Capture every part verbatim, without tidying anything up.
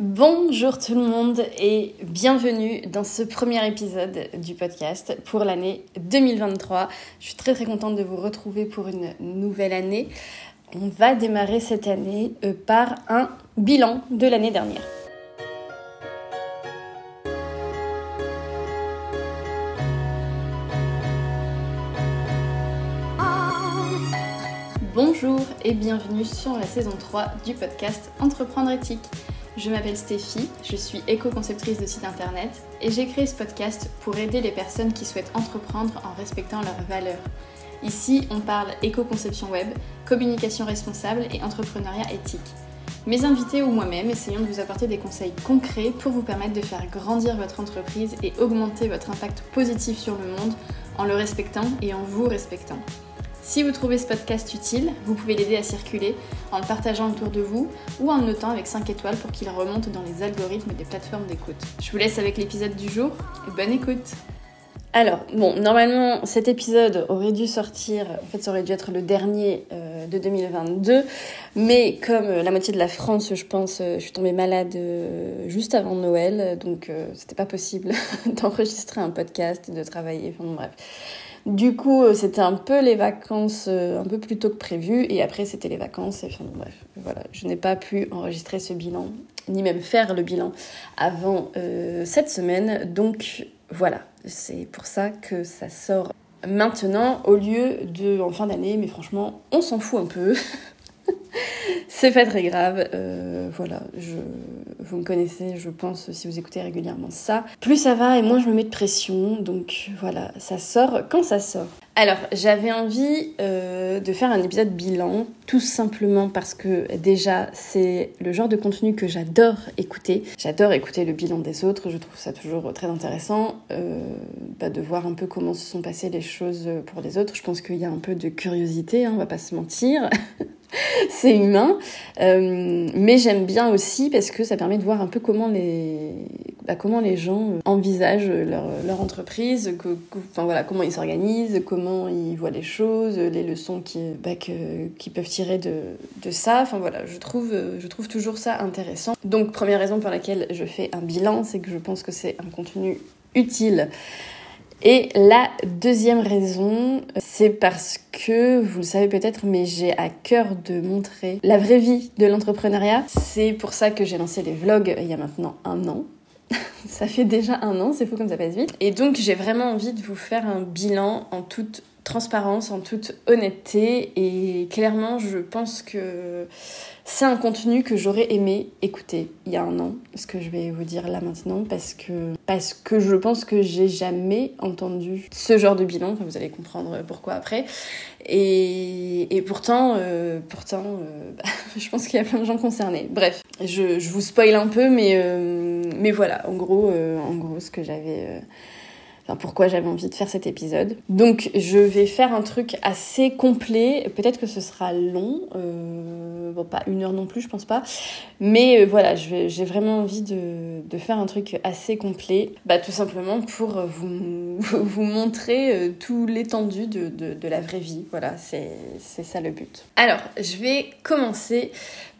Bonjour tout le monde et bienvenue dans ce premier épisode du podcast pour l'année deux mille vingt-trois. Je suis très très contente de vous retrouver pour une nouvelle année. On va démarrer cette année par un bilan de l'année dernière. Bonjour et bienvenue sur la saison trois du podcast Entreprendre éthique. Je m'appelle Stéphie, je suis éco-conceptrice de site internet et j'ai créé ce podcast pour aider les personnes qui souhaitent entreprendre en respectant leurs valeurs. Ici, on parle éco-conception web, communication responsable et entrepreneuriat éthique. Mes invités ou moi-même essayons de vous apporter des conseils concrets pour vous permettre de faire grandir votre entreprise et augmenter votre impact positif sur le monde en le respectant et en vous respectant. Si vous trouvez ce podcast utile, vous pouvez l'aider à circuler en le partageant autour de vous ou en le notant avec cinq étoiles pour qu'il remonte dans les algorithmes des plateformes d'écoute. Je vous laisse avec l'épisode du jour et bonne écoute. Alors, bon, normalement cet épisode aurait dû sortir, en fait ça aurait dû être le dernier euh, de deux mille vingt-deux, mais comme euh, la moitié de la France, je pense, euh, je suis tombée malade euh, juste avant Noël, donc euh, c'était pas possible d'enregistrer un podcast, de travailler, enfin bref. Du coup, c'était un peu les vacances, euh, un peu plus tôt que prévu. Et après, c'était les vacances. Et enfin, bref, voilà. Je n'ai pas pu enregistrer ce bilan, ni même faire le bilan avant euh, cette semaine. Donc, voilà. C'est pour ça que ça sort maintenant, au lieu de en fin d'année. Mais franchement, on s'en fout un peu. C'est pas très grave. Euh, voilà. Je... Vous me connaissez, je pense, si vous écoutez régulièrement ça. Plus ça va et moins je me mets de pression. Donc voilà, ça sort quand ça sort. Alors, j'avais envie euh, de faire un épisode bilan, tout simplement parce que déjà, c'est le genre de contenu que j'adore écouter. J'adore écouter le bilan des autres, je trouve ça toujours très intéressant euh, bah, de voir un peu comment se sont passées les choses pour les autres. Je pense qu'il y a un peu de curiosité, hein, on va pas se mentir. C'est humain, euh, mais j'aime bien aussi parce que ça permet de voir un peu comment les, bah, comment les gens envisagent leur, leur entreprise, que, que, enfin, voilà, comment ils s'organisent, comment ils voient les choses, les leçons qu'ils bah, que, qu'ils peuvent tirer de, de ça. Enfin voilà, je trouve, je trouve toujours ça intéressant. Donc première raison pour laquelle je fais un bilan, c'est que je pense que c'est un contenu utile. Et la deuxième raison, c'est parce que, vous le savez peut-être, mais j'ai à cœur de montrer la vraie vie de l'entrepreneuriat. C'est pour ça que j'ai lancé les vlogs il y a maintenant un an. Ça fait déjà un an, c'est fou comme ça passe vite. Et donc j'ai vraiment envie de vous faire un bilan en toute transparence, en toute honnêteté. Et clairement, je pense que c'est un contenu que j'aurais aimé écouter il y a un an, ce que je vais vous dire là maintenant, parce que, parce que je pense que j'ai jamais entendu ce genre de bilan, enfin, vous allez comprendre pourquoi après. Et, et pourtant, euh, pourtant euh, bah, je pense qu'il y a plein de gens concernés. Bref, je, je vous spoil un peu, mais, euh, mais voilà, en gros, euh, en gros, ce que j'avais... Euh, Enfin, pourquoi j'avais envie de faire cet épisode. Donc, je vais faire un truc assez complet. Peut-être que ce sera long. Euh, bon, pas une heure non plus, je pense pas. Mais euh, voilà, je vais, j'ai vraiment envie de, de faire un truc assez complet. Bah, tout simplement pour vous, vous montrer tout l'étendue de, de, de la vraie vie. Voilà, c'est, c'est ça le but. Alors, je vais commencer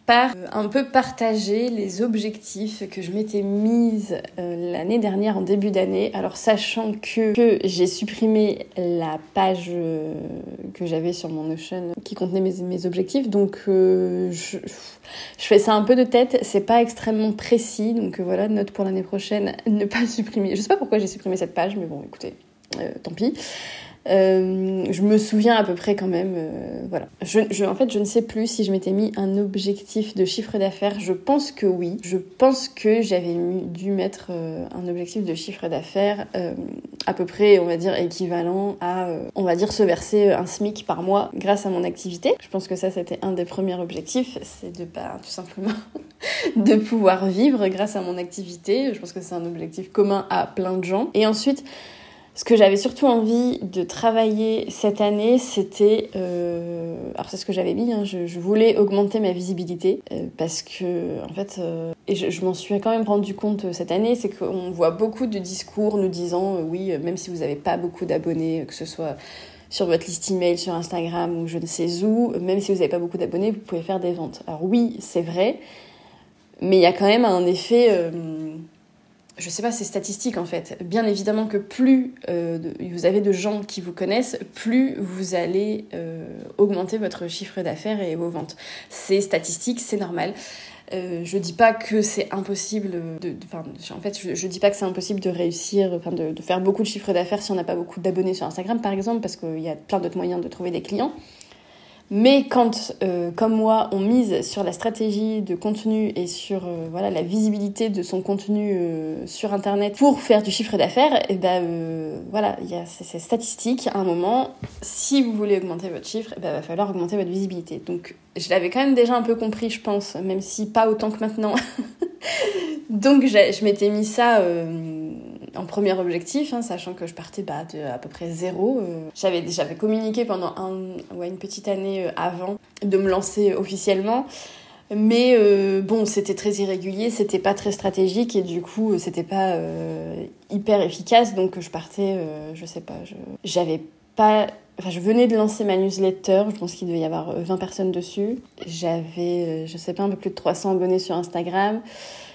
par un peu partager les objectifs que je m'étais mise euh, l'année dernière, en début d'année. Alors, sachant que, que j'ai supprimé la page euh, que j'avais sur mon Notion qui contenait mes, mes objectifs, donc euh, je, je fais ça un peu de tête, c'est pas extrêmement précis, donc euh, voilà, note pour l'année prochaine, ne pas supprimer. Je sais pas pourquoi j'ai supprimé cette page, mais bon, écoutez, euh, tant pis. Euh, je me souviens à peu près quand même, euh, voilà. Je, je, en fait, je ne sais plus si je m'étais mis un objectif de chiffre d'affaires. Je pense que oui. Je pense que j'avais dû mettre euh, un objectif de chiffre d'affaires euh, à peu près, on va dire, équivalent à, euh, on va dire, se verser un SMIC par mois grâce à mon activité. Je pense que ça, c'était un des premiers objectifs, c'est de pas, bah, tout simplement, de pouvoir vivre grâce à mon activité. Je pense que c'est un objectif commun à plein de gens. Et ensuite, ce que j'avais surtout envie de travailler cette année, c'était... Euh... Alors, c'est ce que j'avais mis, hein. je, je voulais augmenter ma visibilité euh, parce que, en fait... Euh... Et je, je m'en suis quand même rendu compte euh, cette année, c'est qu'on voit beaucoup de discours nous disant euh, « Oui, euh, même si vous n'avez pas beaucoup d'abonnés, euh, que ce soit sur votre liste email, sur Instagram ou je ne sais où, euh, même si vous n'avez pas beaucoup d'abonnés, vous pouvez faire des ventes. » Alors oui, c'est vrai. mais il y a quand même un effet... Euh, je sais pas, c'est statistique en fait. Bien évidemment que plus euh, de, vous avez de gens qui vous connaissent, plus vous allez euh, augmenter votre chiffre d'affaires et vos ventes. C'est statistique, c'est normal. Euh, je dis pas que c'est impossible de, de, enfin, en fait, je, je dis pas que c'est impossible de réussir, enfin, de, de faire beaucoup de chiffre d'affaires si on n'a pas beaucoup d'abonnés sur Instagram, par exemple, parce qu'il y a plein d'autres moyens de trouver des clients. Mais quand, euh, comme moi, on mise sur la stratégie de contenu et sur euh, voilà, la visibilité de son contenu euh, sur Internet pour faire du chiffre d'affaires, et bah, euh, voilà, y a ces, ces statistiques. À un moment, si vous voulez augmenter votre chiffre, il bah, va falloir augmenter votre visibilité. Donc, je l'avais quand même déjà un peu compris, je pense, même si pas autant que maintenant. Donc, j'ai, je m'étais mis ça... Euh, en premier objectif, hein, sachant que je partais bah, de à peu près zéro. Euh, j'avais, j'avais communiqué pendant un, ouais, une petite année avant de me lancer officiellement. Mais euh, bon, c'était très irrégulier, c'était pas très stratégique et du coup, c'était pas euh, hyper efficace. Donc je partais, euh, je sais pas, je, j'avais pas... Enfin, je venais de lancer ma newsletter, je pense qu'il devait y avoir vingt personnes dessus. J'avais, je sais pas, un peu plus de trois cents abonnés sur Instagram.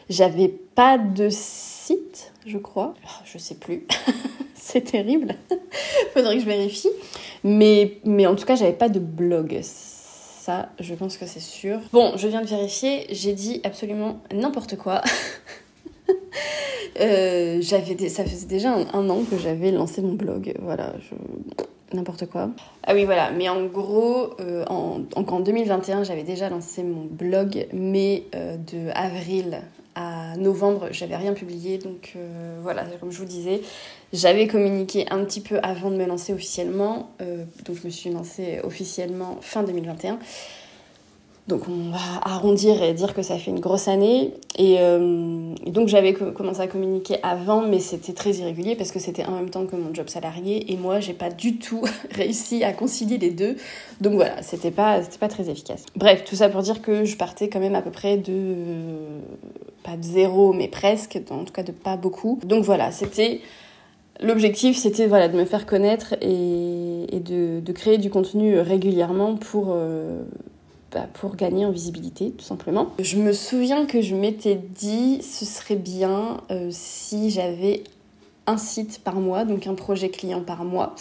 J'avais pas de site, je crois. Oh, je sais plus. C'est terrible. Faudrait que je vérifie. Mais, mais en tout cas, j'avais pas de blog. Ça, je pense que c'est sûr. Bon, je viens de vérifier. J'ai dit absolument n'importe quoi. euh, j'avais des, ça faisait déjà un, un an que j'avais lancé mon blog. Voilà, je... N'importe quoi. Ah oui, voilà. Mais en gros, euh, en, en deux mille vingt et un, j'avais déjà lancé mon blog, mais euh, de avril à novembre, j'avais rien publié. Donc euh, voilà, comme je vous disais, j'avais communiqué un petit peu avant de me lancer officiellement. Euh, donc je me suis lancée officiellement fin deux mille vingt et un. Donc on va arrondir et dire que ça fait une grosse année. Et, euh, et donc j'avais co- commencé à communiquer avant, mais c'était très irrégulier parce que c'était en même temps que mon job salarié. Et moi, j'ai pas du tout réussi à concilier les deux. Donc voilà, c'était pas, c'était pas très efficace. Bref, tout ça pour dire que je partais quand même à peu près de... Euh, pas de zéro, mais presque. En tout cas, de pas beaucoup. Donc voilà, c'était... L'objectif, c'était voilà, de me faire connaître et, et de, de créer du contenu régulièrement pour... Euh, Bah pour gagner en visibilité, tout simplement. Je me souviens que je m'étais dit ce serait bien euh, si j'avais un site par mois, donc un projet client par mois.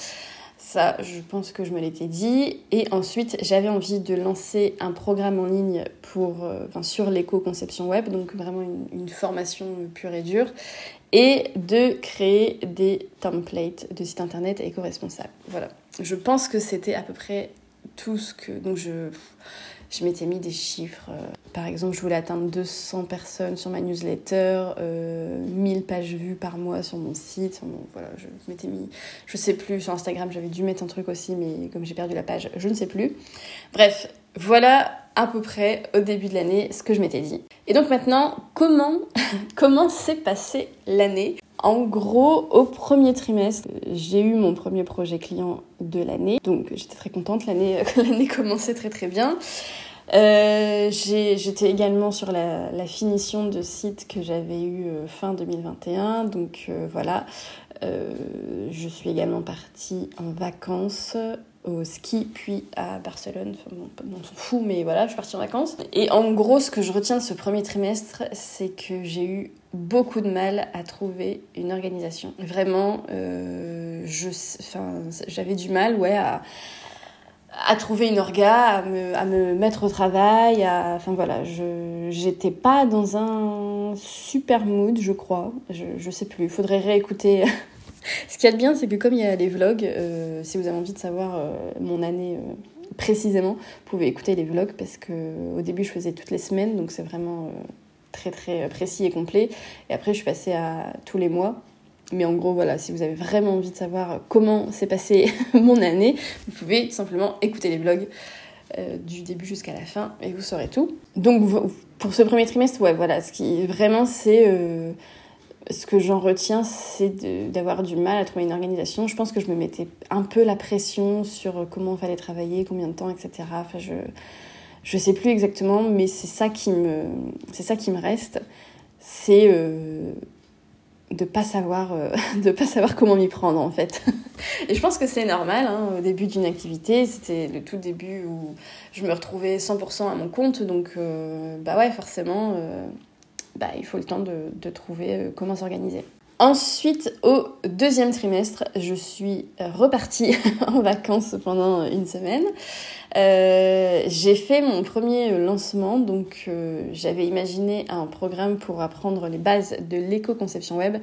Ça, je pense que je me l'étais dit. Et ensuite, j'avais envie de lancer un programme en ligne pour, euh, enfin, sur l'éco-conception web, donc vraiment une, une formation pure et dure, et de créer des templates de sites internet éco-responsables. Voilà. Je pense que c'était à peu près tout ce que... Donc je... Je m'étais mis des chiffres. Par exemple, je voulais atteindre deux cents personnes sur ma newsletter, euh, mille pages vues par mois sur mon site. Bon, voilà, je m'étais mis... Je sais plus, sur Instagram, j'avais dû mettre un truc aussi, mais comme j'ai perdu la page, je ne sais plus. Bref, voilà à peu près, au début de l'année, ce que je m'étais dit. Et donc maintenant, comment, comment s'est passée l'année ? En gros, au premier trimestre, j'ai eu mon premier projet client de l'année. Donc, j'étais très contente. L'année, l'année commençait très, très bien. Euh, j'ai, j'étais également sur la, la finition de site que j'avais eu fin deux mille vingt et un. Donc, euh, voilà. Euh, je suis également partie en vacances au ski, puis à Barcelone. Enfin, bon, on s'en fout, mais voilà, je suis partie en vacances. Et en gros, ce que je retiens de ce premier trimestre, c'est que j'ai eu beaucoup de mal à trouver une organisation. Vraiment, euh, je, enfin, j'avais du mal ouais, à, à trouver une orga, à me, à me mettre au travail. À, enfin voilà, je j'étais pas dans un super mood, je crois. Je, je sais plus, il faudrait réécouter... Ce qu'il y a de bien, c'est que comme il y a les vlogs, euh, si vous avez envie de savoir euh, mon année euh, précisément, vous pouvez écouter les vlogs parce qu'au début, je faisais toutes les semaines, donc c'est vraiment euh, très très précis et complet. Et après, je suis passée à tous les mois. Mais en gros, voilà, si vous avez vraiment envie de savoir comment s'est passée mon année, vous pouvez tout simplement écouter les vlogs euh, du début jusqu'à la fin et vous saurez tout. Donc pour ce premier trimestre, ouais, voilà, ce qui vraiment, c'est... Euh, Ce que j'en retiens, c'est de, d'avoir du mal à trouver une organisation. Je pense que je me mettais un peu la pression sur comment il fallait travailler, combien de temps, et cetera. Enfin, je je sais plus exactement, mais c'est ça qui me c'est ça qui me reste, c'est euh, de pas savoir euh, de pas savoir comment m'y prendre en fait. Et je pense que c'est normal. Hein, au début d'une activité, c'était le tout début où je me retrouvais cent pour cent à mon compte, donc euh, bah ouais, forcément. Euh, bah, il faut le temps de, de trouver comment s'organiser. Ensuite, au deuxième trimestre, je suis repartie en vacances pendant une semaine. Euh, j'ai fait mon premier lancement, donc euh, j'avais imaginé un programme pour apprendre les bases de l'éco-conception web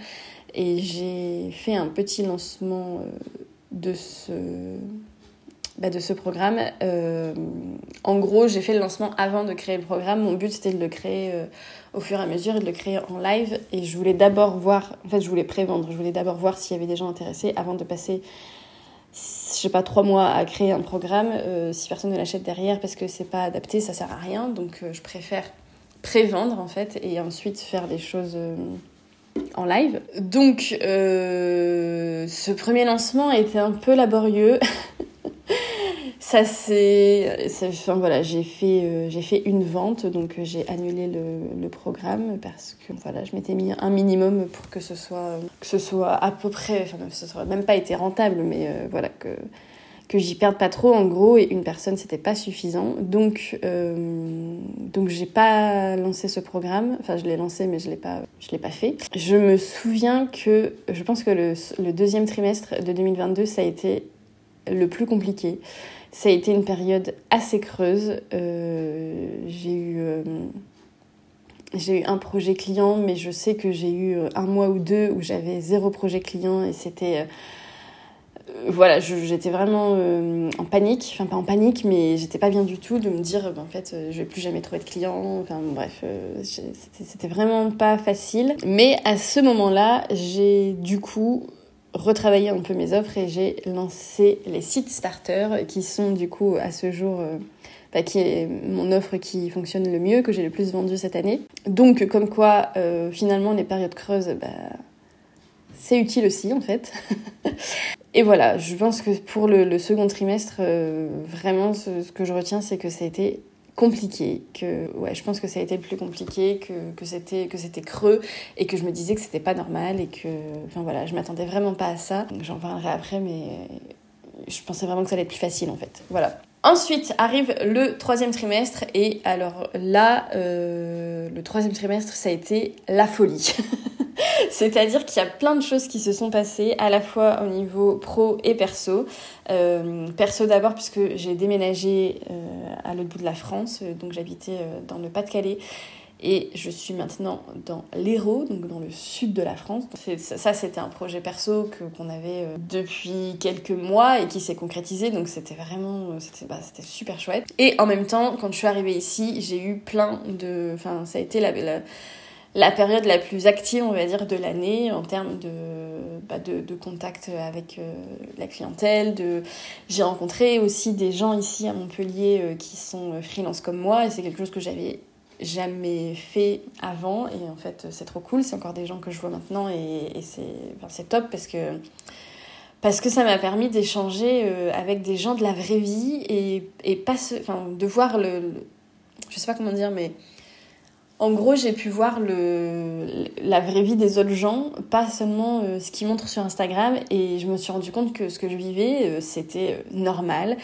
et j'ai fait un petit lancement euh, de ce... Bah de ce programme. Euh, en gros, j'ai fait le lancement avant de créer le programme. Mon but, c'était de le créer euh, au fur et à mesure et de le créer en live. Et je voulais d'abord voir... En fait, je voulais pré-vendre. Je voulais d'abord voir s'il y avait des gens intéressés avant de passer, je sais pas, trois mois à créer un programme. Euh, si personne ne l'achète derrière parce que c'est pas adapté, ça sert à rien. Donc, euh, je préfère pré-vendre, en fait, et ensuite faire les choses... Euh... en live. Donc, euh, ce premier lancement était un peu laborieux. Ça c'est, enfin voilà, j'ai fait, euh, j'ai fait une vente, donc j'ai annulé le, le programme parce que voilà, je m'étais mis un minimum pour que ce soit, que ce soit à peu près, enfin ça n'aurait même pas été rentable, mais euh, voilà que que j'y perde pas trop en gros, et une personne c'était pas suffisant, donc euh, donc j'ai pas lancé ce programme, enfin je l'ai lancé mais je l'ai pas je l'ai pas fait. Je me souviens que je pense que le, le deuxième trimestre de deux mille vingt-deux ça a été le plus compliqué, ça a été une période assez creuse. Euh, j'ai eu euh, j'ai eu un projet client, mais je sais que j'ai eu un mois ou deux où j'avais zéro projet client et c'était euh, Voilà, je, j'étais vraiment euh, en panique, enfin pas en panique, mais j'étais pas bien du tout de me dire ben, en fait euh, je vais plus jamais trouver de clients, enfin bref, euh, c'était, c'était vraiment pas facile. Mais à ce moment-là, j'ai du coup retravaillé un peu mes offres et j'ai lancé les sites starters qui sont du coup à ce jour... Euh, qui est mon offre qui fonctionne le mieux, que j'ai le plus vendue cette année. Donc comme quoi, euh, finalement, les périodes creuses, bah, c'est utile aussi en fait. Et voilà, je pense que pour le, le second trimestre, euh, vraiment, ce, ce que je retiens, c'est que ça a été compliqué. Que, ouais, je pense que ça a été le plus compliqué, que, que, c'était, que c'était creux et que je me disais que c'était pas normal et que... Enfin voilà, je m'attendais vraiment pas à ça. Donc, j'en parlerai après, mais je pensais vraiment que ça allait être plus facile, en fait. Voilà. Ensuite arrive le troisième trimestre et alors là, euh, le troisième trimestre, ça a été la folie. C'est-à-dire qu'il y a plein de choses qui se sont passées à la fois au niveau pro et perso. Euh, perso d'abord puisque j'ai déménagé euh, à l'autre bout de la France, donc j'habitais euh, dans le Pas-de-Calais. Et je suis maintenant dans l'Hérault, donc dans le sud de la France. C'est, ça, ça, c'était un projet perso que, qu'on avait euh, depuis quelques mois et qui s'est concrétisé. Donc, c'était vraiment... C'était, bah, c'était super chouette. Et en même temps, quand je suis arrivée ici, j'ai eu plein de... Enfin, ça a été la, la, la période la plus active, on va dire, de l'année en termes de, bah, de, de contact avec euh, la clientèle. De... J'ai rencontré aussi des gens ici à Montpellier euh, qui sont freelance comme moi. Et c'est quelque chose que j'avais... jamais fait avant et en fait c'est trop cool, c'est encore des gens que je vois maintenant et, et c'est, enfin, c'est top parce que, parce que ça m'a permis d'échanger avec des gens de la vraie vie et, et pas ce, enfin, de voir le, le je sais pas comment dire mais en gros j'ai pu voir le, la vraie vie des autres gens, pas seulement ce qu'ils montrent sur Instagram, et je me suis rendu compte que ce que je vivais c'était normal,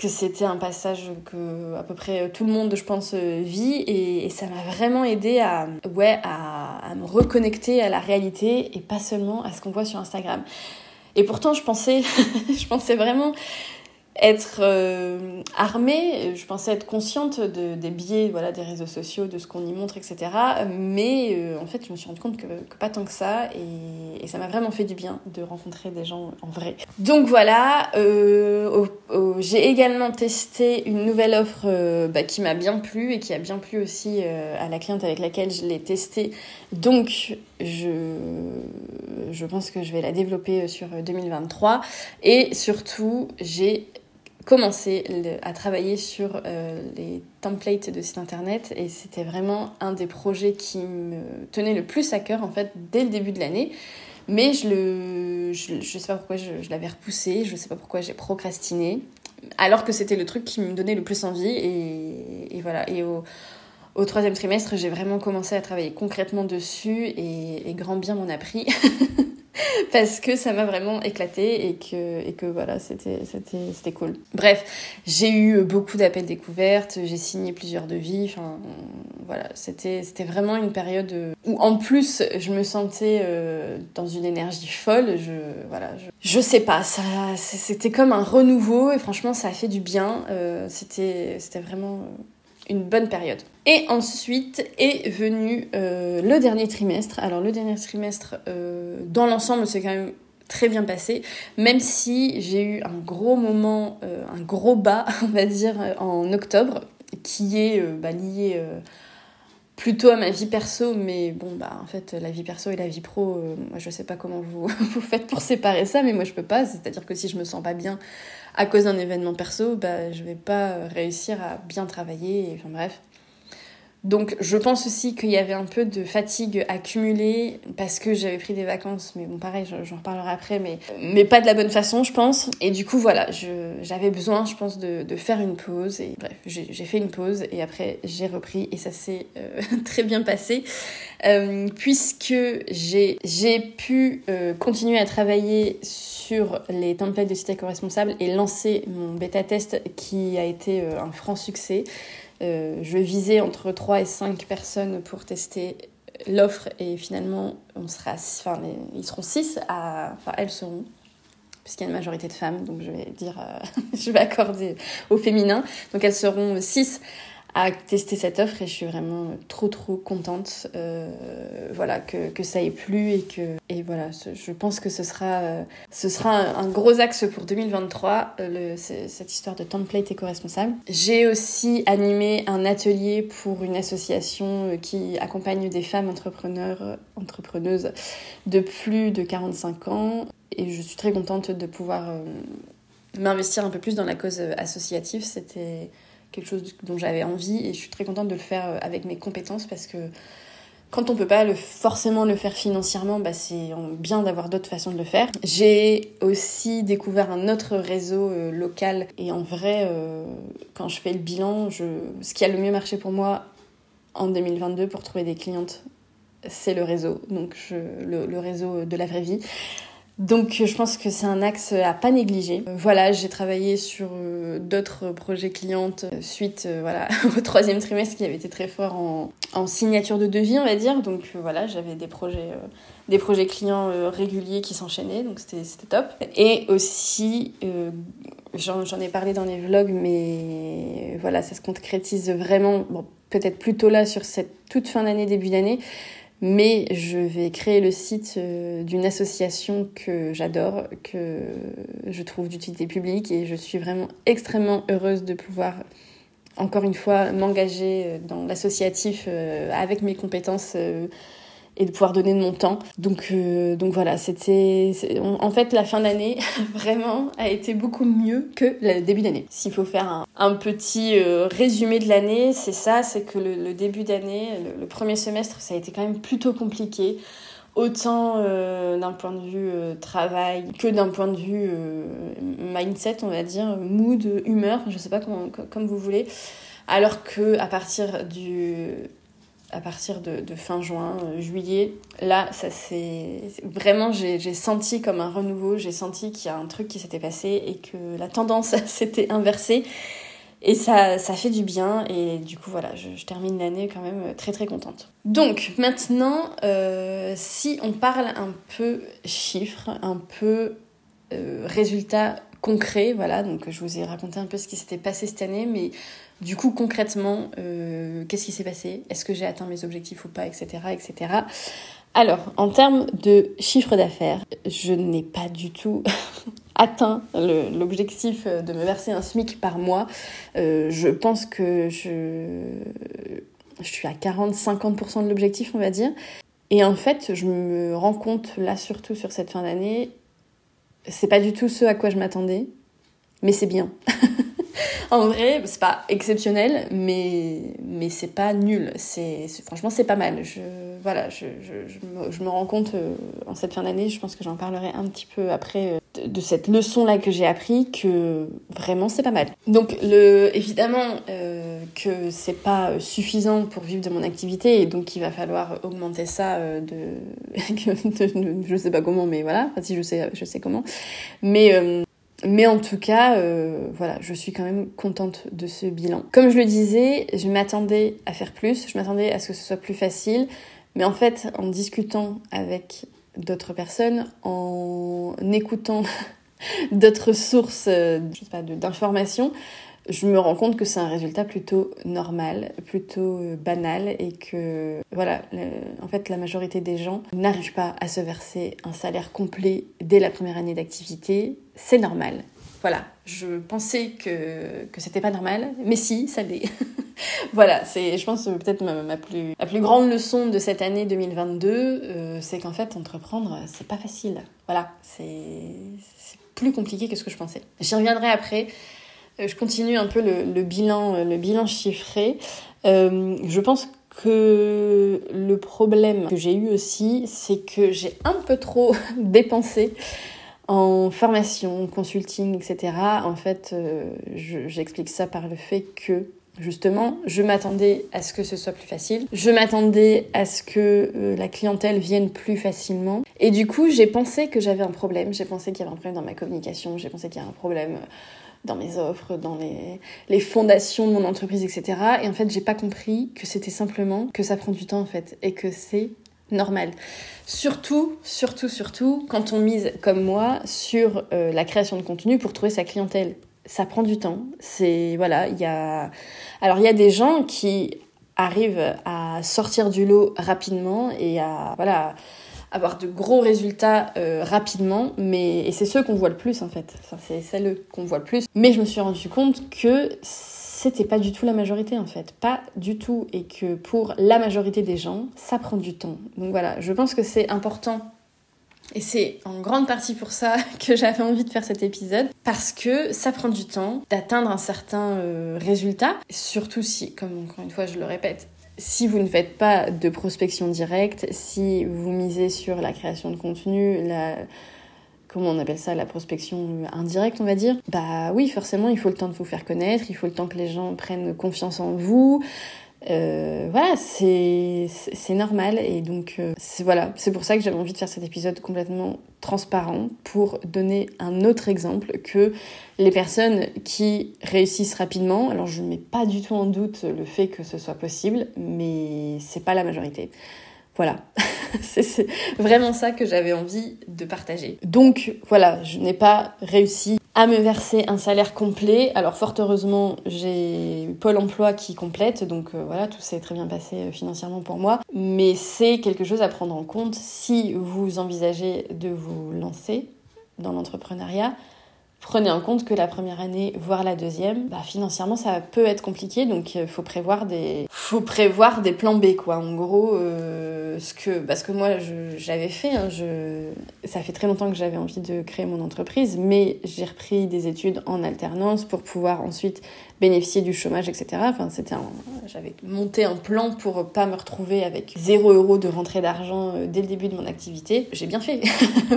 que c'était un passage que à peu près tout le monde, je pense, vit. Et, et ça m'a vraiment aidée à, ouais, à, à me reconnecter à la réalité et pas seulement à ce qu'on voit sur Instagram. Et pourtant, je pensais, je pensais vraiment être euh, armée, je pensais être consciente de, des biais, voilà, des réseaux sociaux, de ce qu'on y montre, et cetera. Mais euh, en fait, je me suis rendue compte que, que pas tant que ça. Et, et ça m'a vraiment fait du bien de rencontrer des gens en vrai. Donc voilà... Euh, au, au, j'ai également testé une nouvelle offre euh, bah, qui m'a bien plu et qui a bien plu aussi euh, à la cliente avec laquelle je l'ai testée. Donc, je, je pense que je vais la développer sur deux mille vingt-trois. Et surtout, j'ai commencé le, à travailler sur euh, les templates de sites internet. Et c'était vraiment un des projets qui me tenait le plus à cœur, en fait, dès le début de l'année. Mais je le, je, je sais pas pourquoi je, je l'avais repoussé, je sais pas pourquoi j'ai procrastiné, alors que c'était le truc qui me donnait le plus envie. Et, et voilà. Et au, au troisième trimestre, j'ai vraiment commencé à travailler concrètement dessus et, et grand bien m'en a pris. Parce que ça m'a vraiment éclatée et que, et que voilà, c'était, c'était, c'était cool. Bref, j'ai eu beaucoup d'appels découvertes, j'ai signé plusieurs devis, enfin voilà, c'était, c'était vraiment une période où, en plus, je me sentais euh, dans une énergie folle. Je, voilà, je, je sais pas, ça, c'était comme un renouveau et franchement, ça a fait du bien. Euh, c'était, c'était vraiment une bonne période. Et ensuite est venu euh, le dernier trimestre. Alors, le dernier trimestre, euh, dans l'ensemble, c'est quand même très bien passé, même si j'ai eu un gros moment, euh, un gros bas, on va dire, en octobre, qui est euh, bah, lié euh, plutôt à ma vie perso, mais bon, bah en fait, la vie perso et la vie pro, euh, moi je sais pas comment vous, vous faites pour séparer ça, mais moi je peux pas, c'est-à-dire que si je me sens pas bien à cause d'un événement perso, bah je vais pas réussir à bien travailler, et, enfin bref. Donc je pense aussi qu'il y avait un peu de fatigue accumulée parce que j'avais pris des vacances, mais bon pareil, j'en reparlerai après, mais, mais pas de la bonne façon je pense. Et du coup voilà, je, j'avais besoin je pense de, de faire une pause, et bref, j'ai, j'ai fait une pause et après j'ai repris et ça s'est euh, très bien passé euh, puisque j'ai, j'ai pu euh, continuer à travailler sur les templates de sites éco-responsables et lancer mon bêta-test qui a été euh, un franc succès. Euh, je visais entre trois et cinq personnes pour tester l'offre et finalement, on sera, enfin, les, ils seront six, à, enfin elles seront, puisqu'il y a une majorité de femmes, donc je vais dire, euh, je vais accorder au féminin. Donc elles seront six à tester cette offre et je suis vraiment trop trop contente euh, voilà, que, que ça ait plu et que et voilà, ce, je pense que ce sera, euh, ce sera un, un gros axe pour deux mille vingt-trois, euh, le, cette histoire de template éco-responsable. J'ai aussi animé un atelier pour une association qui accompagne des femmes entrepreneurs, entrepreneuses de plus de quarante-cinq ans et je suis très contente de pouvoir euh, m'investir un peu plus dans la cause associative. C'était quelque chose dont j'avais envie et je suis très contente de le faire avec mes compétences parce que quand on peut pas le, forcément le faire financièrement, bah c'est bien d'avoir d'autres façons de le faire. J'ai aussi découvert un autre réseau euh, local et en vrai, euh, quand je fais le bilan, je, ce qui a le mieux marché pour moi en deux mille vingt-deux pour trouver des clientes, c'est le réseau, donc je, le, le réseau de la vraie vie. Donc je pense que c'est un axe à pas négliger. Euh, voilà, j'ai travaillé sur euh, d'autres projets clientes euh, suite euh, voilà, au troisième trimestre qui avait été très fort en, en signature de devis, on va dire. Donc euh, voilà, j'avais des projets, euh, des projets clients euh, réguliers qui s'enchaînaient, donc c'était, c'était top. Et aussi, euh, j'en, j'en ai parlé dans les vlogs, mais voilà, ça se concrétise vraiment, bon, peut-être plutôt là sur cette toute fin d'année, début d'année. Mais je vais créer le site d'une association que j'adore, que je trouve d'utilité publique et je suis vraiment extrêmement heureuse de pouvoir, encore une fois, m'engager dans l'associatif avec mes compétences et de pouvoir donner de mon temps. Donc, euh, donc voilà, c'était... On, en fait, la fin d'année, vraiment, a été beaucoup mieux que le début d'année. S'il faut faire un, un petit euh, résumé de l'année, c'est ça, c'est que le, le début d'année, le, le premier semestre, ça a été quand même plutôt compliqué, autant euh, d'un point de vue euh, travail que d'un point de vue euh, mindset, on va dire, mood, humeur, je sais pas comment, comme vous voulez. Alors que à partir du... à partir de, de fin juin, euh, juillet, là, ça c'est... Vraiment, j'ai, j'ai senti comme un renouveau, j'ai senti qu'il y a un truc qui s'était passé et que la tendance s'était inversée. Et ça, ça fait du bien. Et du coup, voilà, je, je termine l'année quand même très très contente. Donc, maintenant, euh, si on parle un peu chiffres, un peu euh, résultats concrets, voilà, donc je vous ai raconté un peu ce qui s'était passé cette année, mais... Du coup, concrètement, euh, qu'est-ce qui s'est passé ? Est-ce que j'ai atteint mes objectifs ou pas, et cetera, et cetera. Alors, en termes de chiffre d'affaires, je n'ai pas du tout atteint le, l'objectif de me verser un SMIC par mois. Euh, je pense que je, je suis à quarante à cinquante pour cent de l'objectif, on va dire. Et en fait, je me rends compte, là, surtout sur cette fin d'année, c'est pas du tout ce à quoi je m'attendais, mais c'est bien. En vrai, c'est pas exceptionnel, mais, mais c'est pas nul. C'est, c'est, franchement, c'est pas mal. Je, voilà, je, je, je, me, je me rends compte euh, en cette fin d'année, je pense que j'en parlerai un petit peu après, euh, de, de cette leçon-là que j'ai appris, que vraiment, c'est pas mal. Donc, le, évidemment euh, que c'est pas suffisant pour vivre de mon activité, et donc il va falloir augmenter ça euh, de, de, de, de... Je sais pas comment, mais voilà. Enfin, si, je sais, je sais comment. Mais... Euh, Mais en tout cas, euh, voilà, je suis quand même contente de ce bilan. Comme je le disais, je m'attendais à faire plus, je m'attendais à ce que ce soit plus facile. Mais en fait, en discutant avec d'autres personnes, en écoutant d'autres sources euh, je sais pas, de, d'informations, je me rends compte que c'est un résultat plutôt normal, plutôt banal, et que voilà, le, en fait, la majorité des gens n'arrivent pas à se verser un salaire complet dès la première année d'activité. C'est normal. Voilà, je pensais que, que c'était pas normal, mais si, ça l'est. Voilà, c'est, je pense, peut-être ma, ma, plus, ma plus grande leçon de cette année deux mille vingt-deux, euh, c'est qu'en fait, entreprendre, c'est pas facile. Voilà, c'est, c'est plus compliqué que ce que je pensais. J'y reviendrai après. Je continue un peu le, le, bilan, le bilan chiffré. Euh, je pense que le problème que j'ai eu aussi, c'est que j'ai un peu trop dépensé en formation, consulting, et cetera. En fait, euh, je, j'explique ça par le fait que, justement, je m'attendais à ce que ce soit plus facile. Je m'attendais à ce que euh, la clientèle vienne plus facilement. Et du coup, j'ai pensé que j'avais un problème. J'ai pensé qu'il y avait un problème dans ma communication. J'ai pensé qu'il y avait un problème dans mes offres, dans les, les fondations de mon entreprise, et cetera. Et en fait, j'ai pas compris que c'était simplement que ça prend du temps, en fait, et que c'est normal. Surtout, surtout, surtout, quand on mise, comme moi, sur euh, la création de contenu pour trouver sa clientèle. Ça prend du temps. C'est, voilà, il y a... Alors, il y a des gens qui arrivent à sortir du lot rapidement et à, voilà... avoir de gros résultats euh, rapidement, mais et c'est ceux qu'on voit le plus en fait, enfin, c'est celles qu'on voit le plus. Mais je me suis rendu compte que c'était pas du tout la majorité en fait, pas du tout, et que pour la majorité des gens, ça prend du temps. Donc voilà, je pense que c'est important, et c'est en grande partie pour ça que j'avais envie de faire cet épisode, parce que ça prend du temps d'atteindre un certain euh, résultat, surtout si, comme encore une fois je le répète, si vous ne faites pas de prospection directe, si vous misez sur la création de contenu, la... comment on appelle ça, la prospection indirecte, on va dire, bah oui, forcément, il faut le temps de vous faire connaître, il faut le temps que les gens prennent confiance en vous. Euh, voilà, c'est, c'est, c'est normal. Et donc, euh, c'est, voilà, c'est pour ça que j'avais envie de faire cet épisode complètement transparent, pour donner un autre exemple que les personnes qui réussissent rapidement. Alors, je ne mets pas du tout en doute le fait que ce soit possible, mais c'est pas la majorité. Voilà, c'est, c'est vraiment ça que j'avais envie de partager. Donc, voilà, je n'ai pas réussi à me verser un salaire complet. Alors, fort heureusement, j'ai Pôle emploi qui complète, donc euh, voilà, tout s'est très bien passé euh, financièrement pour moi. Mais c'est quelque chose à prendre en compte si vous envisagez de vous lancer dans l'entrepreneuriat. Prenez en compte que la première année, voire la deuxième, bah, financièrement, ça peut être compliqué, donc il euh, faut prévoir des... faut prévoir des plans B, quoi. En gros, euh, ce que... parce que moi, je... j'avais fait, hein, je... ça fait très longtemps que j'avais envie de créer mon entreprise, mais j'ai repris des études en alternance pour pouvoir ensuite bénéficier du chômage, et cetera. Enfin, c'était un... J'avais monté un plan pour pas me retrouver avec zéro euro de rentrée d'argent dès le début de mon activité. J'ai bien fait,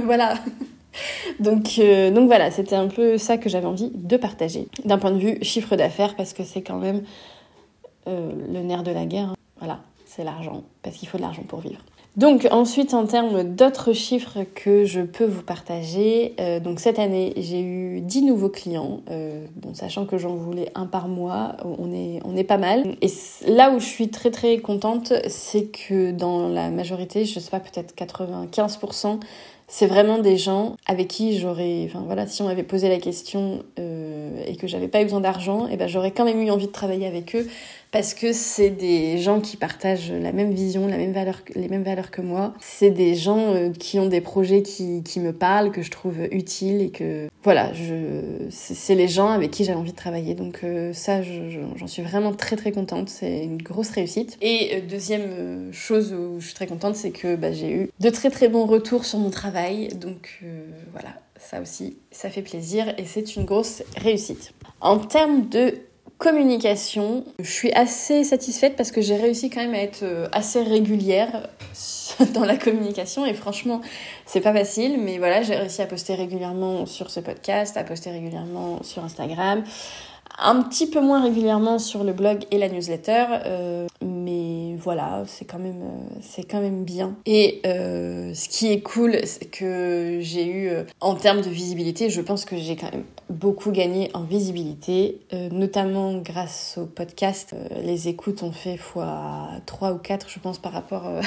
voilà. Donc, euh, donc voilà, c'était un peu ça que j'avais envie de partager d'un point de vue chiffre d'affaires, parce que c'est quand même euh, le nerf de la guerre, hein. Voilà, c'est l'argent, parce qu'il faut de l'argent pour vivre. Donc ensuite, en termes d'autres chiffres que je peux vous partager, euh, donc cette année, j'ai eu dix nouveaux clients, euh, bon, sachant que j'en voulais un par mois, on est, on est pas mal. Et là où je suis très très contente, c'est que dans la majorité, je sais pas, peut-être quatre-vingt-quinze pour cent, c'est vraiment des gens avec qui j'aurais... Enfin voilà, si on m'avait posé la question euh, et que j'avais pas eu besoin d'argent, eh ben, j'aurais quand même eu envie de travailler avec eux, parce que c'est des gens qui partagent la même vision, la même valeur, les mêmes valeurs que moi. C'est des gens euh, qui ont des projets qui, qui me parlent, que je trouve utiles, et que... Voilà, je, c'est les gens avec qui j'avais envie de travailler. Donc euh, ça, je, je, j'en suis vraiment très très contente. C'est une grosse réussite. Et euh, deuxième chose où je suis très contente, c'est que bah, j'ai eu de très très bons retours sur mon travail. Donc euh, voilà, ça aussi, ça fait plaisir et c'est une grosse réussite. En termes de communication, je suis assez satisfaite parce que j'ai réussi quand même à être assez régulière dans la communication, et franchement, c'est pas facile, mais voilà, j'ai réussi à poster régulièrement sur ce podcast, à poster régulièrement sur Instagram, un petit peu moins régulièrement sur le blog et la newsletter, euh, mais mais voilà, c'est quand même, c'est quand même bien. Et euh, ce qui est cool, c'est que j'ai eu, en termes de visibilité, je pense que j'ai quand même beaucoup gagné en visibilité, euh, notamment grâce au podcast. Euh, les écoutes ont fait fois trois ou quatre, je pense, par rapport euh,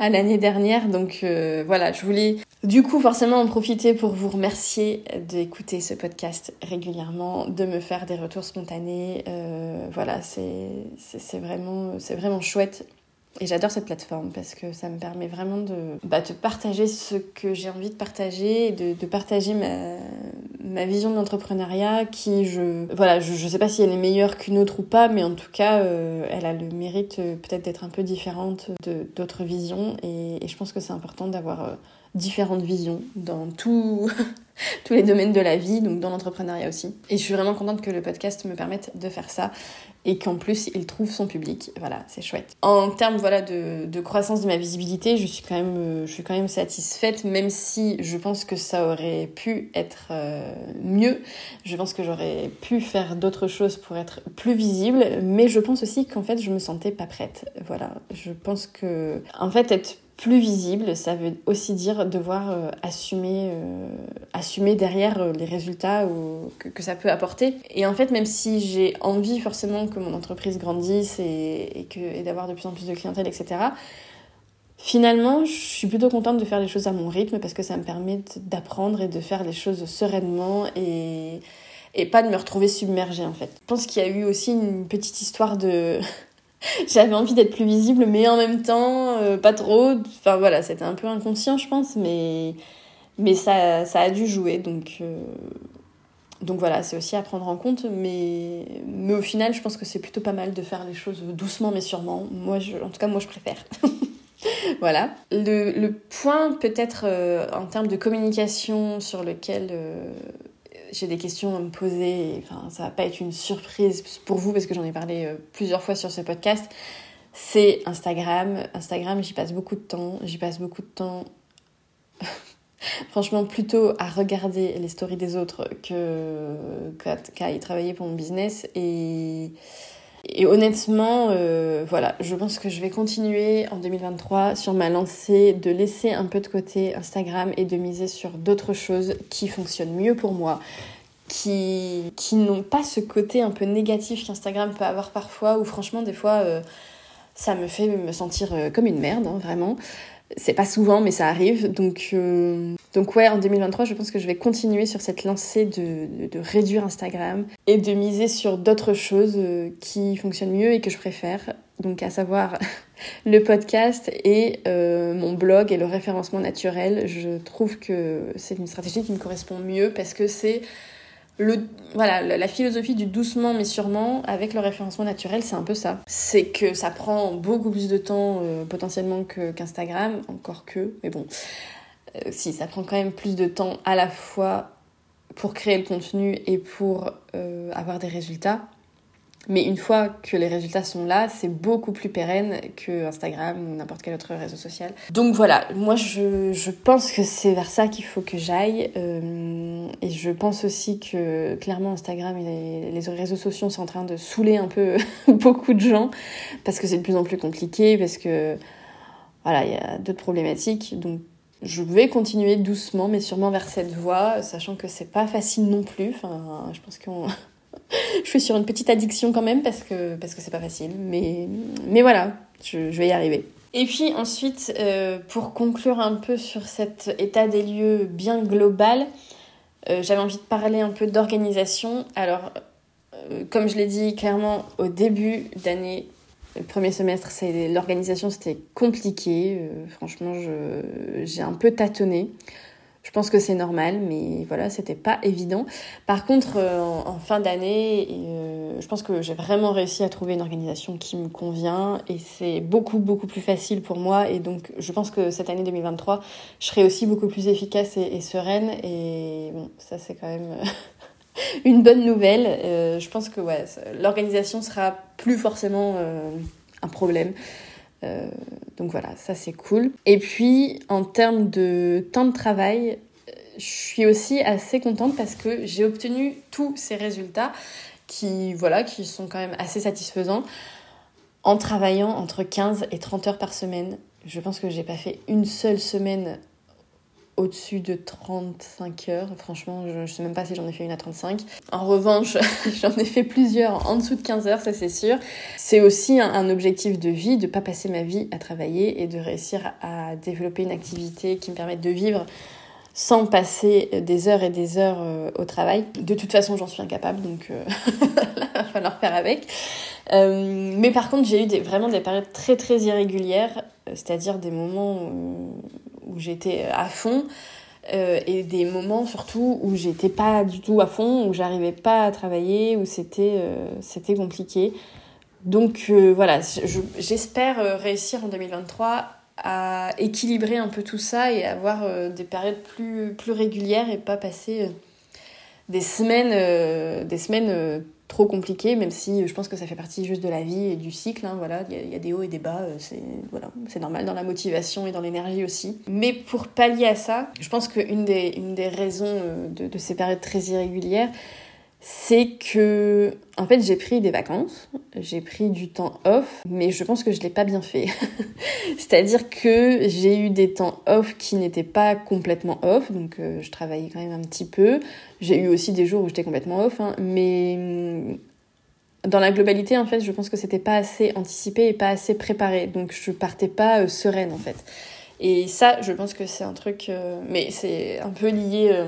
à l'année dernière. Donc euh, voilà, je voulais du coup forcément en profiter pour vous remercier d'écouter ce podcast régulièrement, de me faire des retours spontanés. Euh, voilà, c'est, c'est, c'est, vraiment, c'est vraiment chouette. Et j'adore cette plateforme parce que ça me permet vraiment de, bah, de partager ce que j'ai envie de partager, de, de partager ma, ma vision de l'entrepreneuriat qui, je voilà, je, je sais pas si elle est meilleure qu'une autre ou pas, mais en tout cas, euh, elle a le mérite euh, peut-être d'être un peu différente de, d'autres visions. Et, et je pense que c'est important d'avoir euh, différentes visions dans tout... tous les domaines de la vie, donc dans l'entrepreneuriat aussi. Et je suis vraiment contente que le podcast me permette de faire ça et qu'en plus il trouve son public. Voilà, c'est chouette. En termes voilà, de, de croissance de ma visibilité, je suis quand même, je suis quand même satisfaite, même si je pense que ça aurait pu être mieux. Je pense que j'aurais pu faire d'autres choses pour être plus visible, mais je pense aussi qu'en fait je me sentais pas prête. Voilà, je pense que en fait être plus visible, ça veut aussi dire devoir euh, assumer, euh, assumer derrière euh, les résultats ou, que, que ça peut apporter. Et en fait, même si j'ai envie forcément que mon entreprise grandisse et, et, que, et d'avoir de plus en plus de clientèle, et cetera, finalement, je suis plutôt contente de faire les choses à mon rythme parce que ça me permet d'apprendre et de faire les choses sereinement et, et pas de me retrouver submergée, en fait. Je pense qu'il y a eu aussi une petite histoire de... J'avais envie d'être plus visible, mais en même temps, euh, pas trop. Enfin voilà, c'était un peu inconscient, je pense, mais, mais ça, ça a dû jouer. Donc, euh... donc voilà, c'est aussi à prendre en compte. Mais... mais au final, je pense que c'est plutôt pas mal de faire les choses doucement, mais sûrement. Moi, je... En tout cas, moi, je préfère. Voilà. Le, le point, peut-être, euh, en termes de communication sur lequel... Euh... j'ai des questions à me poser, enfin, ça va pas être une surprise pour vous parce que j'en ai parlé euh, plusieurs fois sur ce podcast, c'est Instagram. Instagram, j'y passe beaucoup de temps, j'y passe beaucoup de temps franchement plutôt à regarder les stories des autres que... qu'à, qu'à y travailler pour mon business. Et, et honnêtement, euh, voilà, je pense que je vais continuer en deux mille vingt-trois sur ma lancée de laisser un peu de côté Instagram et de miser sur d'autres choses qui fonctionnent mieux pour moi, qui, qui n'ont pas ce côté un peu négatif qu'Instagram peut avoir parfois, où franchement, des fois, euh, ça me fait me sentir comme une merde, hein, vraiment. C'est pas souvent, mais ça arrive. Donc, euh... donc ouais, en deux mille vingt-trois, je pense que je vais continuer sur cette lancée de, de, de réduire Instagram et de miser sur d'autres choses qui fonctionnent mieux et que je préfère. Donc à savoir le podcast et euh, mon blog et le référencement naturel. Je trouve que c'est une stratégie qui me correspond mieux parce que c'est... Le, voilà, la philosophie du doucement mais sûrement avec le référencement naturel, c'est un peu ça. C'est que ça prend beaucoup plus de temps euh, potentiellement que, qu'Instagram, encore que, mais bon. Euh, si, ça prend quand même plus de temps à la fois pour créer le contenu et pour euh, avoir des résultats. Mais une fois que les résultats sont là, c'est beaucoup plus pérenne que Instagram ou n'importe quel autre réseau social. Donc voilà, moi je, je pense que c'est vers ça qu'il faut que j'aille. Euh, et je pense aussi que clairement Instagram et les, les réseaux sociaux sont en train de saouler un peu beaucoup de gens parce que c'est de plus en plus compliqué, parce que voilà, il y a d'autres problématiques. Donc je vais continuer doucement mais sûrement vers cette voie, sachant que c'est pas facile non plus. Enfin, je pense qu'on... je suis sur une petite addiction quand même parce que, parce que c'est pas facile, mais, mais voilà, je, je vais y arriver. Et puis ensuite, euh, pour conclure un peu sur cet état des lieux bien global, euh, j'avais envie de parler un peu d'organisation. Alors, euh, comme je l'ai dit clairement au début d'année, le premier semestre, c'est, l'organisation c'était compliqué. Euh, franchement, je, j'ai un peu tâtonné. Je pense que c'est normal, mais voilà, c'était pas évident. Par contre, euh, en, en fin d'année, euh, je pense que j'ai vraiment réussi à trouver une organisation qui me convient et c'est beaucoup, beaucoup plus facile pour moi. Et donc, je pense que cette année deux mille vingt-trois, je serai aussi beaucoup plus efficace et, et sereine. Et bon, ça, c'est quand même une bonne nouvelle. Euh, je pense que ouais, l'organisation sera plus forcément euh, un problème. Euh, donc voilà, ça c'est cool. Et puis en termes de temps de travail, je suis aussi assez contente parce que j'ai obtenu tous ces résultats qui, voilà, qui sont quand même assez satisfaisants. en travaillant entre quinze et trente heures par semaine. Je pense que j'ai pas fait une seule semaine au-dessus de trente-cinq heures. Franchement, je, je sais même pas si j'en ai fait une à trente-cinq. En revanche, j'en ai fait plusieurs en dessous de quinze heures, ça c'est sûr. C'est aussi un, un objectif de vie, de pas passer ma vie à travailler et de réussir à, à développer une activité qui me permette de vivre sans passer des heures et des heures euh, au travail. De toute façon, j'en suis incapable, donc euh... là, il va falloir faire avec. Euh, mais par contre, j'ai eu des, vraiment des périodes très très irrégulières, c'est-à-dire des moments où, où j'étais à fond euh, et des moments surtout où j'étais pas du tout à fond, où j'arrivais pas à travailler, où c'était, euh, c'était compliqué. Donc euh, voilà, je, j'espère réussir en deux mille vingt-trois à équilibrer un peu tout ça et avoir euh, des périodes plus, plus régulières et pas passer euh, des semaines, euh, des semaines euh, trop compliquées, même si je pense que ça fait partie juste de la vie et du cycle. Hein, voilà, il y, y a des hauts et des bas, euh, c'est, voilà, c'est normal dans la motivation et dans l'énergie aussi. Mais pour pallier à ça, je pense qu'une des, une des raisons euh, de, de ces périodes très irrégulières, c'est que, en fait, j'ai pris des vacances, j'ai pris du temps off, mais je pense que je l'ai pas bien fait. C'est-à-dire que j'ai eu des temps off qui n'étaient pas complètement off, donc euh, je travaillais quand même un petit peu. J'ai eu aussi des jours où j'étais complètement off, hein, mais dans la globalité, en fait, je pense que c'était pas assez anticipé et pas assez préparé, donc je partais pas euh, sereine, en fait. Et ça, je pense que c'est un truc... Euh, mais c'est un peu lié... Euh,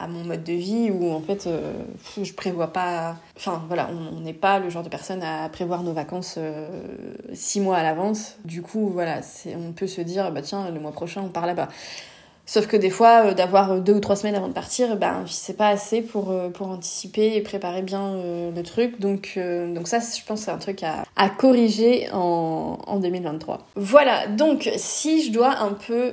à mon mode de vie où en fait euh, je prévois pas... Enfin voilà, on n'est pas le genre de personne à prévoir nos vacances euh, six mois à l'avance. Du coup voilà, c'est, on peut se dire bah tiens le mois prochain on part là-bas. Sauf que des fois euh, d'avoir deux ou trois semaines avant de partir, ben bah, c'est pas assez pour, euh, pour anticiper et préparer bien euh, le truc. Donc, euh, donc ça je pense c'est un truc à, à corriger en, en deux mille vingt-trois. Voilà, donc si je dois un peu...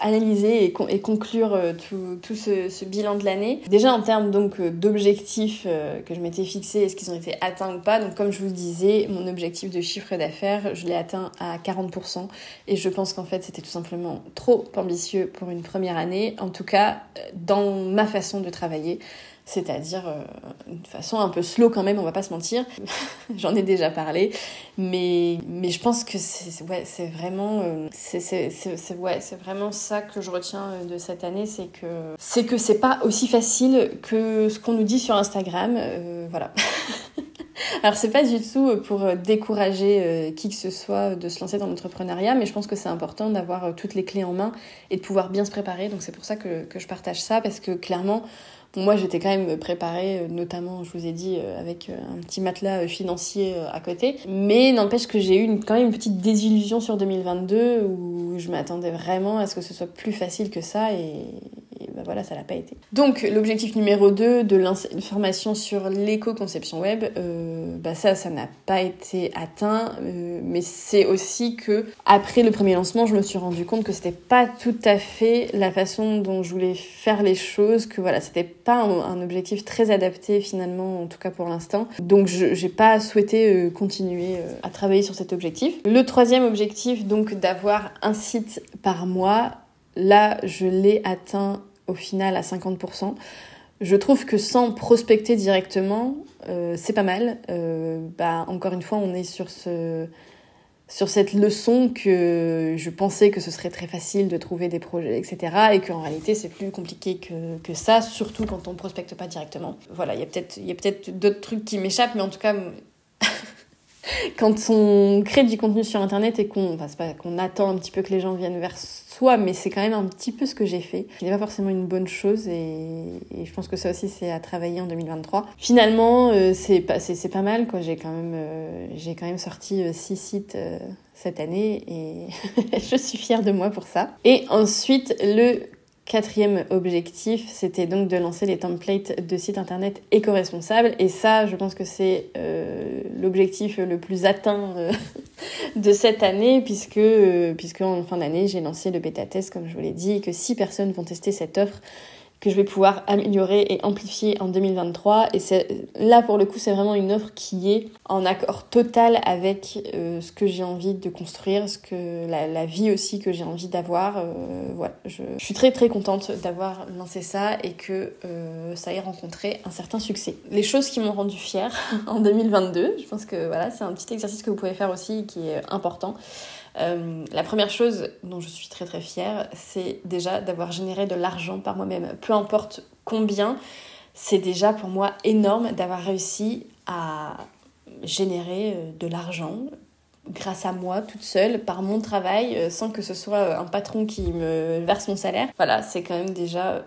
analyser et, con- et conclure euh, tout, tout ce, ce bilan de l'année. Déjà en termes donc, euh, d'objectifs euh, que je m'étais fixés, est-ce qu'ils ont été atteints ou pas ? Donc comme je vous le disais, mon objectif de chiffre d'affaires, je l'ai atteint à quarante pour cent et je pense qu'en fait c'était tout simplement trop ambitieux pour une première année, en tout cas dans ma façon de travailler. C'est-à-dire euh, une façon un peu slow quand même, on va pas se mentir. J'en ai déjà parlé, mais mais je pense que c'est ouais, c'est vraiment euh, c'est c'est c'est, c'est ouais, c'est vraiment ça que je retiens de cette année, c'est que c'est que c'est pas aussi facile que ce qu'on nous dit sur Instagram, euh, voilà. Alors c'est pas du tout pour décourager euh, qui que ce soit de se lancer dans l'entrepreneuriat, mais je pense que c'est important d'avoir toutes les clés en main et de pouvoir bien se préparer. Donc c'est pour ça que que je partage ça, parce que clairement moi, j'étais quand même préparée, notamment, je vous ai dit, avec un petit matelas financier à côté. Mais n'empêche que j'ai eu une, quand même une petite désillusion sur deux mille vingt-deux où je m'attendais vraiment à ce que ce soit plus facile que ça et, et ben voilà, ça l'a pas été. Donc, l'objectif numéro deux de l'information sur l'éco-conception web, euh, bah ça, ça n'a pas été atteint. Euh, mais c'est aussi que, après le premier lancement, je me suis rendu compte que c'était pas tout à fait la façon dont je voulais faire les choses, que voilà, c'était pas un objectif très adapté finalement, en tout cas pour l'instant. Donc je, j'ai pas souhaité euh, continuer euh, à travailler sur cet objectif. Le troisième objectif, donc d'avoir un site par mois, là je l'ai atteint au final à cinquante pour cent. Je trouve que sans prospecter directement, euh, c'est pas mal. Euh, bah, encore une fois, on est sur ce... sur cette leçon que je pensais que ce serait très facile de trouver des projets, et cetera. Et qu'en réalité, c'est plus compliqué que, que ça, surtout quand on ne prospecte pas directement. Voilà, il y a peut-être, il y a peut-être d'autres trucs qui m'échappent, mais en tout cas, quand on crée du contenu sur Internet et qu'on... Enfin, c'est pas qu'on attend un petit peu que les gens viennent vers soi, mais c'est quand même un petit peu ce que j'ai fait. Ce n'est pas forcément une bonne chose et, et je pense que ça aussi, c'est à travailler en deux mille vingt-trois. Finalement, euh, c'est, pas, c'est, c'est pas mal, quoi. J'ai quand même... Euh... J'ai quand même sorti six sites euh, cette année et je suis fière de moi pour ça. Et ensuite, le quatrième objectif, c'était donc de lancer les templates de sites internet éco-responsables. Et ça, je pense que c'est euh, l'objectif le plus atteint euh, de cette année, puisque, euh, puisque en fin d'année, j'ai lancé le bêta-test, comme je vous l'ai dit, et que six personnes vont tester cette offre que je vais pouvoir améliorer et amplifier en deux mille vingt-trois. Et c'est, là, pour le coup, c'est vraiment une offre qui est en accord total avec euh, ce que j'ai envie de construire, ce que, la, la vie aussi que j'ai envie d'avoir. Euh, voilà, je, je suis très très contente d'avoir lancé ça et que euh, ça ait rencontré un certain succès. Les choses qui m'ont rendue fière en deux mille vingt-deux, je pense que voilà, c'est un petit exercice que vous pouvez faire aussi qui est important. Euh, la première chose dont je suis très très fière, c'est déjà d'avoir généré de l'argent par moi-même. Peu importe combien, c'est déjà pour moi énorme d'avoir réussi à générer de l'argent grâce à moi, toute seule, par mon travail, sans que ce soit un patron qui me verse mon salaire. Voilà, c'est quand même déjà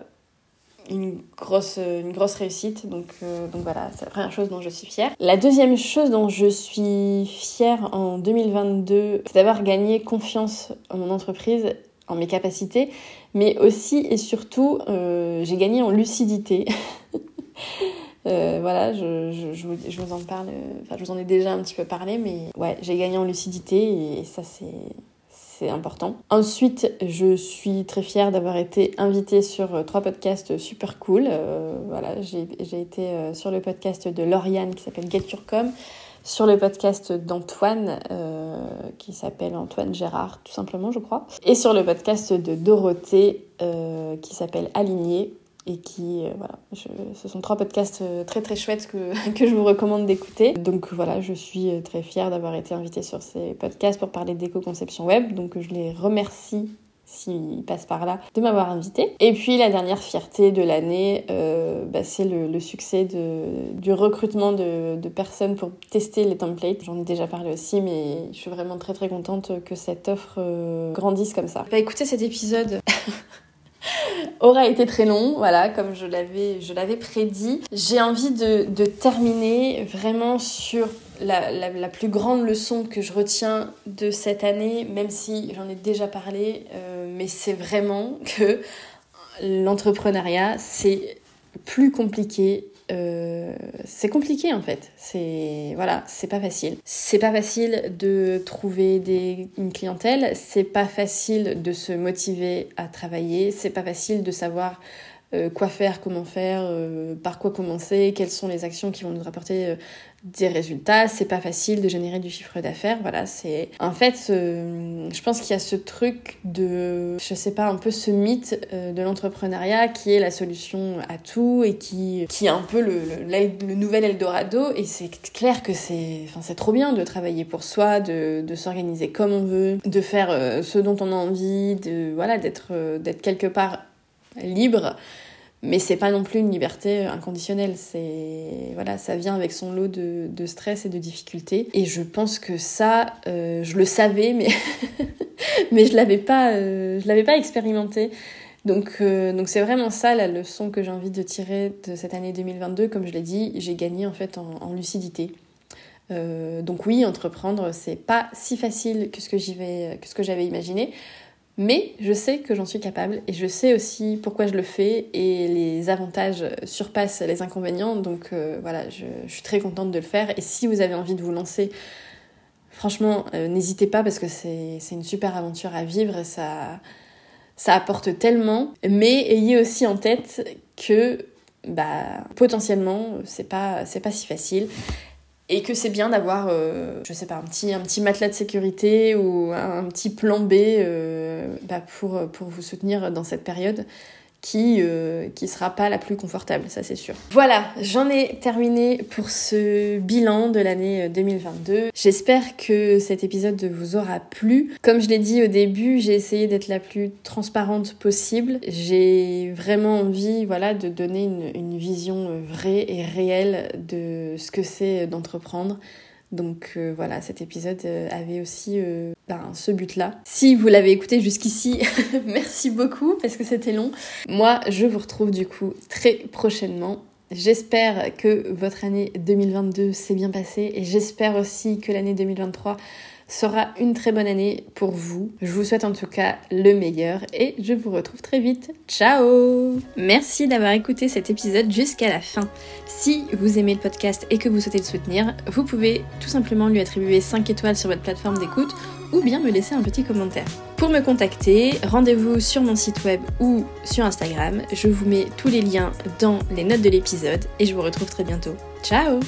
une grosse, une grosse réussite. Donc, euh, donc voilà, c'est la première chose dont je suis fière. La deuxième chose dont je suis fière en deux mille vingt-deux, c'est d'avoir gagné confiance en mon entreprise, en mes capacités, mais aussi et surtout, euh, j'ai gagné en lucidité. Euh, voilà, je, je, je, vous, je vous en parle, enfin je vous en ai déjà un petit peu parlé, mais ouais, j'ai gagné en lucidité et ça c'est, c'est important. Ensuite, je suis très fière d'avoir été invitée sur trois podcasts super cool. Euh, voilà, j'ai, j'ai été sur le podcast de Lauriane qui s'appelle Get Your Come, sur le podcast d'Antoine euh, qui s'appelle Antoine Gérard, tout simplement je crois, et sur le podcast de Dorothée euh, qui s'appelle Aligné. Et qui, euh, voilà, je, ce sont trois podcasts très très chouettes que, que je vous recommande d'écouter. Donc voilà, je suis très fière d'avoir été invitée sur ces podcasts pour parler d'éco-conception web. Donc je les remercie, s'ils passent par là, de m'avoir invitée. Et puis la dernière fierté de l'année, euh, bah, c'est le, le succès de, du recrutement de, de personnes pour tester les templates. J'en ai déjà parlé aussi, mais je suis vraiment très très contente que cette offre euh, grandisse comme ça. Bah écoutez, cet épisode... aura été très long, voilà, comme je l'avais, je l'avais prédit. J'ai envie de, de terminer vraiment sur la, la, la plus grande leçon que je retiens de cette année, même si j'en ai déjà parlé, euh, mais c'est vraiment que l'entrepreneuriat, c'est plus compliqué. Euh, c'est compliqué en fait, c'est voilà, c'est pas facile. C'est pas facile de trouver des... une clientèle, c'est pas facile de se motiver à travailler, c'est pas facile de savoir euh, quoi faire, comment faire, euh, par quoi commencer, quelles sont les actions qui vont nous rapporter euh, des résultats, c'est pas facile de générer du chiffre d'affaires, voilà, c'est... En fait, euh, je pense qu'il y a ce truc de, je sais pas, un peu ce mythe euh, de l'entrepreneuriat qui est la solution à tout et qui, qui est un peu le, le, le nouvel Eldorado, et c'est clair que c'est, enfin, c'est trop bien de travailler pour soi, de, de s'organiser comme on veut, de faire euh, ce dont on a envie, de, voilà, d'être, euh, d'être quelque part libre, mais c'est pas non plus une liberté inconditionnelle. C'est voilà, ça vient avec son lot de, de stress et de difficultés. Et je pense que ça, euh, je le savais, mais mais je l'avais pas, euh, je l'avais pas expérimenté. Donc euh, donc c'est vraiment ça la leçon que j'ai envie de tirer de cette année deux mille vingt-deux. Comme je l'ai dit, j'ai gagné en fait en, en lucidité. Euh, donc oui, entreprendre, c'est pas si facile que ce que j'y vais, que ce que j'avais imaginé. Mais je sais que j'en suis capable et je sais aussi pourquoi je le fais, et les avantages surpassent les inconvénients, donc euh, voilà, je, je suis très contente de le faire. Et si vous avez envie de vous lancer, franchement, euh, n'hésitez pas, parce que c'est, c'est une super aventure à vivre, ça, ça apporte tellement. Mais ayez aussi en tête que bah, potentiellement, c'est pas, c'est pas si facile. Et que c'est bien d'avoir, euh, je sais pas, un petit, un petit matelas de sécurité ou un, un petit plan B euh, bah pour, pour vous soutenir dans cette période qui, euh, qui sera pas la plus confortable, ça c'est sûr. Voilà, j'en ai terminé pour ce bilan de l'année deux mille vingt-deux. J'espère que cet épisode vous aura plu. Comme je l'ai dit au début, j'ai essayé d'être la plus transparente possible. J'ai vraiment envie, voilà, de donner une, une vision vraie et réelle de ce que c'est d'entreprendre. Donc euh, voilà, cet épisode avait aussi euh, ben, ce but-là. Si vous l'avez écouté jusqu'ici, merci beaucoup, parce que c'était long. Moi, je vous retrouve du coup très prochainement. J'espère que votre année deux mille vingt-deux s'est bien passée, et j'espère aussi que l'année deux mille vingt-trois sera une très bonne année pour vous. Je vous souhaite en tout cas le meilleur et je vous retrouve très vite. Ciao! Merci d'avoir écouté cet épisode jusqu'à la fin. Si vous aimez le podcast et que vous souhaitez le soutenir, vous pouvez tout simplement lui attribuer cinq étoiles sur votre plateforme d'écoute ou bien me laisser un petit commentaire. Pour Pour me contacter, rendez-vous sur mon site web ou sur Instagram. Je vous mets tous les liens dans les notes de l'épisode et je vous retrouve très bientôt. Ciao!